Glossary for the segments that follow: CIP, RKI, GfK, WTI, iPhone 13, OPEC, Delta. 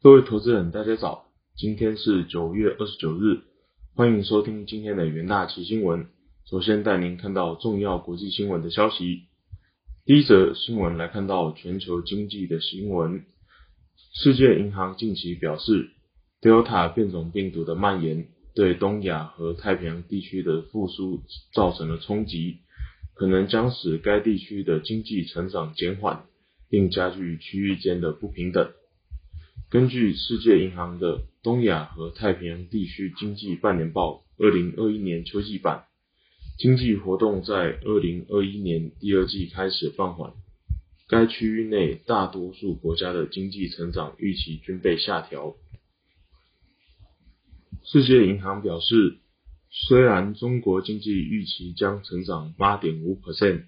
各位投资人，大家早，今天是9月29日，欢迎收听今天的元大奇新闻。首先带您看到重要国际新闻的消息。第一则新闻来看到全球经济的新闻。世界银行近期表示， Delta 变种病毒的蔓延对东亚和太平洋地区的复苏造成了冲击，可能将使该地区的经济成长减缓，并加剧区域间的不平等。根据世界银行的东亚和太平洋地区经济半年报2021年秋季版，经济活动在2021年第二季开始放缓，该区域内大多数国家的经济成长预期均被下调。世界银行表示，虽然中国经济预期将成长 8.5%，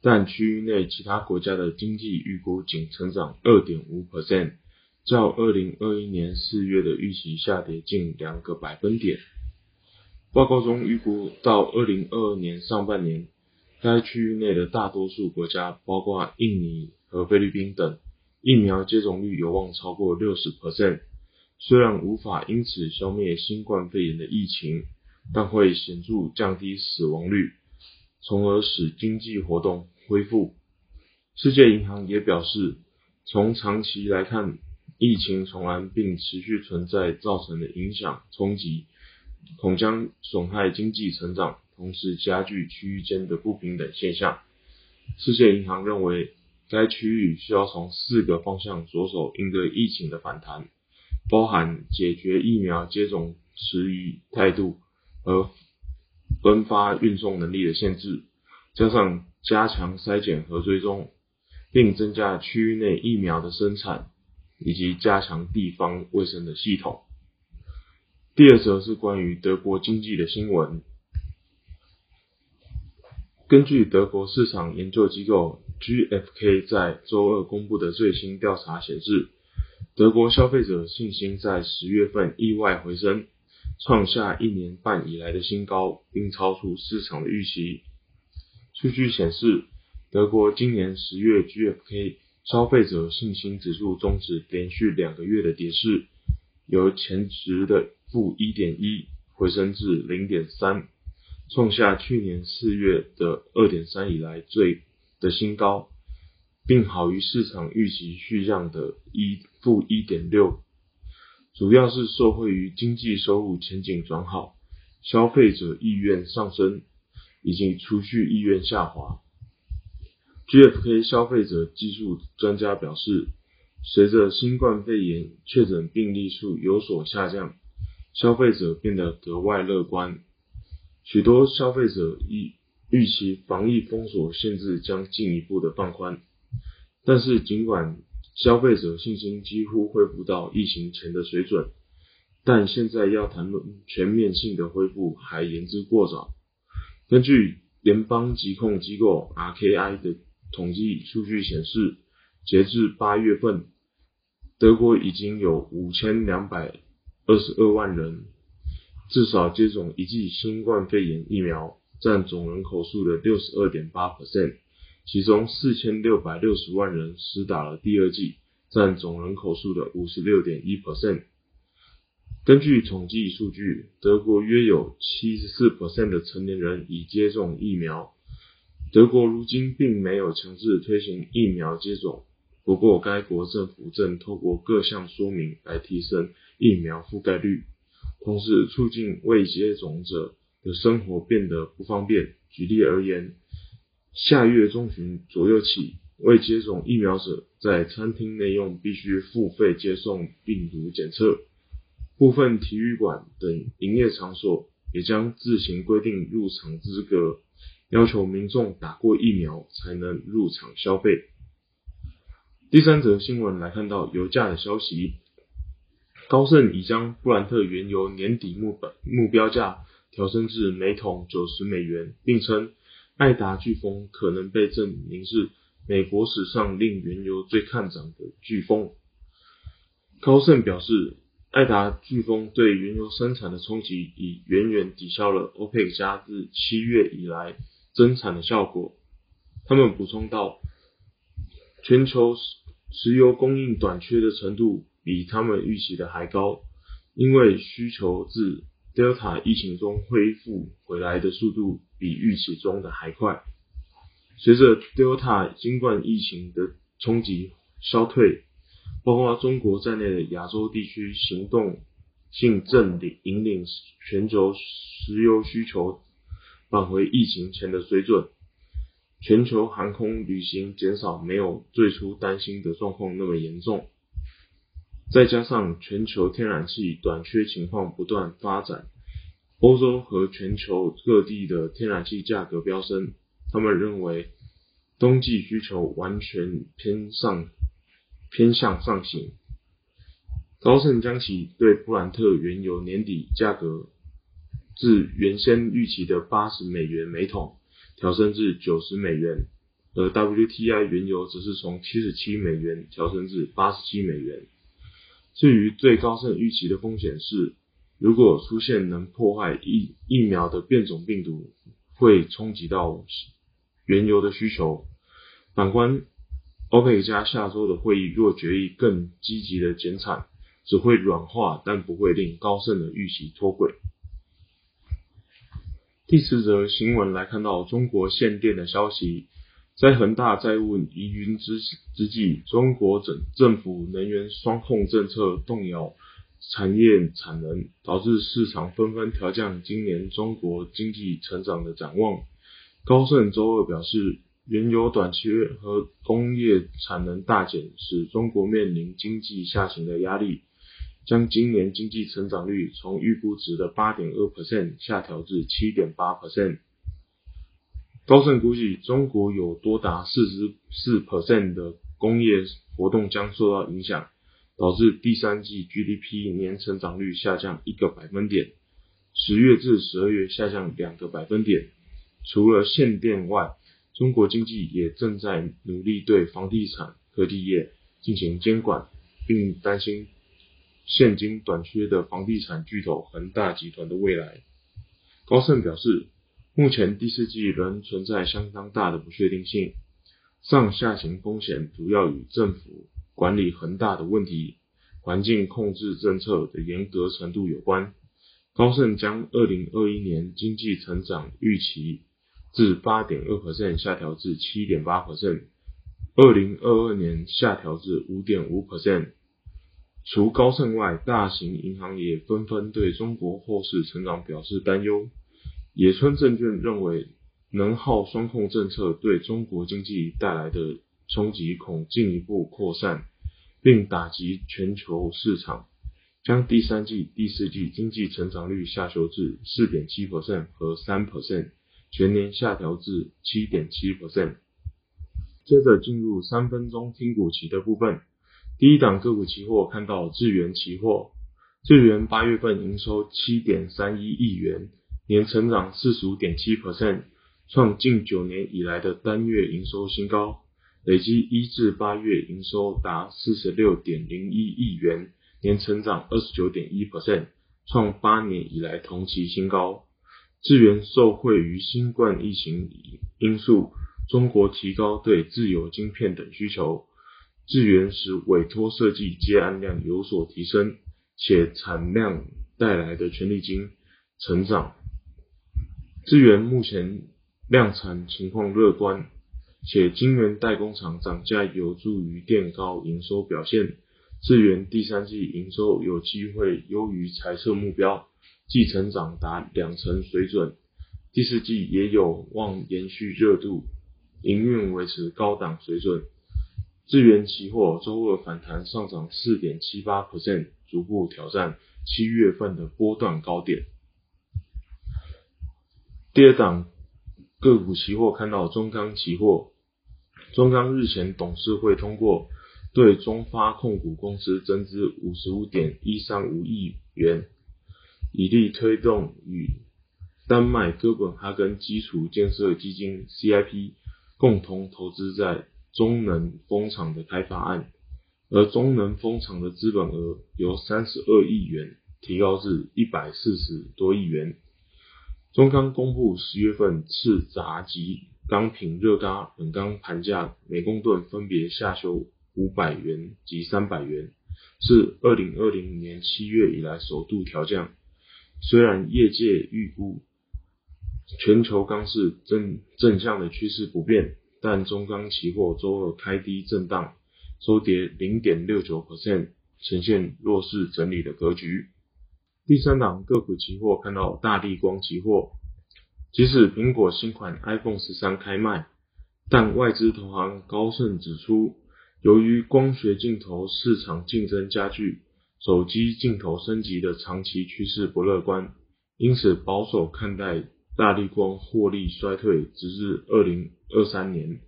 但区域内其他国家的经济预估仅成长 2.5%，较2021年4月的预期下跌近2个百分点。报告中预估到2022年上半年，该区域内的大多数国家，包括印尼和菲律宾等，疫苗接种率有望超过 60%， 虽然无法因此消灭新冠肺炎的疫情，但会显著降低死亡率，从而使经济活动恢复。世界银行也表示，从长期来看，疫情重燃并持续存在造成的影响冲击，恐将损害经济成长，同时加剧区域间的不平等现象。世界银行认为，该区域需要从4个方向着手应对疫情的反弹，包含解决疫苗接种迟疑态度和分发运送能力的限制，加上加强筛检和追踪，并增加区域内疫苗的生产，以及加强地方卫生的系统。第二则是关于德国经济的新闻。根据德国市场研究机构 GfK 在周二公布的最新调查显示，德国消费者信心在10月份意外回升，创下1年半以来的新高，并超出市场的预期。数据显示，德国今年10月 GfK消费者信心指数终止连续2个月的跌势，由前值的-1.1 回升至 0.3， 创下去年4月的 2.3 以来最的新高，并好于市场预期续降的-1.6， 主要是受惠于经济收入前景转好、消费者意愿上升以及储蓄意愿下滑。GfK 消费者技术专家表示，随着新冠肺炎确诊病例数有所下降，消费者变得格外乐观。许多消费者预期防疫封锁限制将进一步的放宽，但是尽管消费者信心几乎恢复到疫情前的水准，但现在要谈论全面性的恢复还言之过早。根据联邦疾控机构 RKI 的统计数据显示，截至8月份，德国已经有5222万人至少接种一剂新冠肺炎疫苗，占总人口数的 62.8%， 其中4660万人施打了第二剂，占总人口数的 56.1%。 根据统计数据，德国约有 74% 的成年人已接种疫苗。德国如今并没有强制推行疫苗接种，不过该国政府正透过各项说明来提升疫苗覆盖率，同时促进未接种者的生活变得不方便。举例而言，下月中旬左右起，未接种疫苗者在餐厅内用必须付费接送病毒检测，部分体育馆等营业场所也将自行规定入场资格，要求民众打过疫苗才能入场消费。第三则新闻来看到油价的消息。高盛已将布兰特原油年底目标价调升至每桶$90，并称艾达飓风可能被证明是美国史上令原油最看涨的飓风。高盛表示，艾达飓风对原油生产的冲击已远远抵消了 OPEC 加自7月以来增产的效果。他们补充道，全球石油供应短缺的程度比他们预期的还高，因为需求自 Delta 疫情中恢复回来的速度比预期中的还快。随着 Delta 新冠疫情的冲击消退，包括中国在内的亚洲地区行动性正引领全球石油需求返回疫情前的水准，全球航空旅行减少没有最初担心的状况那么严重，再加上全球天然气短缺情况不断发展，欧洲和全球各地的天然气价格飙升，他们认为冬季需求完全偏向上行。高盛将其对布兰特原油年底价格自原先预期的80美元每桶调升至90美元，而 WTI 原油则是从77美元调升至87美元。至于最高盛预期的风险是，如果出现能破坏疫苗的变种病毒，会冲击到原油的需求。反观 OPEC 加下周的会议若决议更积极的减产，只会软化，但不会令高盛的预期脱轨。第四则新闻来看到中国限电的消息，在恒大债务疑云之际，中国政府能源双控政策动摇产业产能，导致市场纷纷调降今年中国经济成长的展望。高盛周二表示，原油短缺和工业产能大减使中国面临经济下行的压力，将今年经济成长率从预估值的 8.2% 下调至 7.8%。 高盛估计中国有多达 44% 的工业活动将受到影响，导致第三季 GDP 年成长率下降1个百分点，10月至12月下降2个百分点。除了限电外，中国经济也正在努力对房地产、科技业进行监管，并担心现金短缺的房地产巨头恒大集团的未来。高盛表示，目前第四季仍存在相当大的不确定性，上下行风险主要与政府管理恒大的问题、环境控制政策的严格程度有关。高盛将2021年经济成长预期至 8.2% 下调至 7.8%， 2022年下调至 5.5%。除高盛外，大型银行也纷纷对中国后市成长表示担忧。野村证券认为，能耗双控政策对中国经济带来的冲击恐进一步扩散，并打击全球市场，将第三季、第四季经济成长率下修至 4.7% 和 3%， 全年下调至 7.7%。 接着进入3分钟听股期的部分。第一档个股期货看到智原期货，智原8月份营收 7.31 亿元，年成长 45.7%， 创近9年以来的单月营收新高，累积1至8月营收达 46.01 亿元，年成长 29.1%， 创8年以来同期新高。智原受惠于新冠疫情因素，中国提高对自有晶片等需求，智原使委托设计接案量有所提升，且产量带来的权利金成长。智原目前量产情况乐观，且晶圆代工厂涨价有助于垫高营收表现，智原第三季营收有机会优于财测目标，季成长达2成水准，第四季也有望延续热度，营运维持高档水准。智原期货周二反弹上涨 4.78%， 逐步挑战7月份的波段高点。第二档个股期货看到中钢期货，中钢日前董事会通过对中发控股公司增资 55.135 亿元，以力推动与丹麦哥本哈根基础建设基金 CIP 共同投资在中能风场的开发案，而中能风场的资本额由32亿元提高至140多亿元。中钢公布10月份次杂及钢品热轧冷钢盘价每公吨分别下修500元及300元，是2020年7月以来首度调降。虽然业界预估全球钢市正向的趋势不变，但中钢期货周二开低震荡，收跌 0.69%， 呈现弱势整理的格局。第三档个股期货看到大立光期货，即使苹果新款 iPhone 13开卖，但外资投行高盛指出，由于光学镜头市场竞争加剧，手机镜头升级的长期趋势不乐观，因此保守看待大立光获利衰退直至2023年，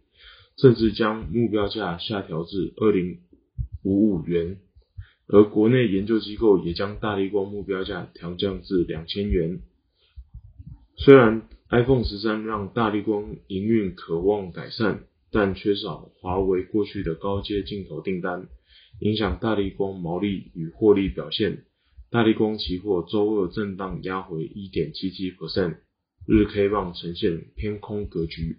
甚至将目标价下调至2055元，而国内研究机构也将大立光目标价调降至2000元。虽然 iPhone 13让大立光营运可望改善，但缺少华为过去的高阶镜头订单，影响大立光毛利与获利表现。大立光期货周二震荡压回 1.77%， 日 K 棒呈现偏空格局。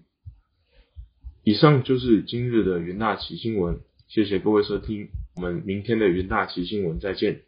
以上就是今日的元大期新闻，谢谢各位收听，我们明天的元大期新闻再见。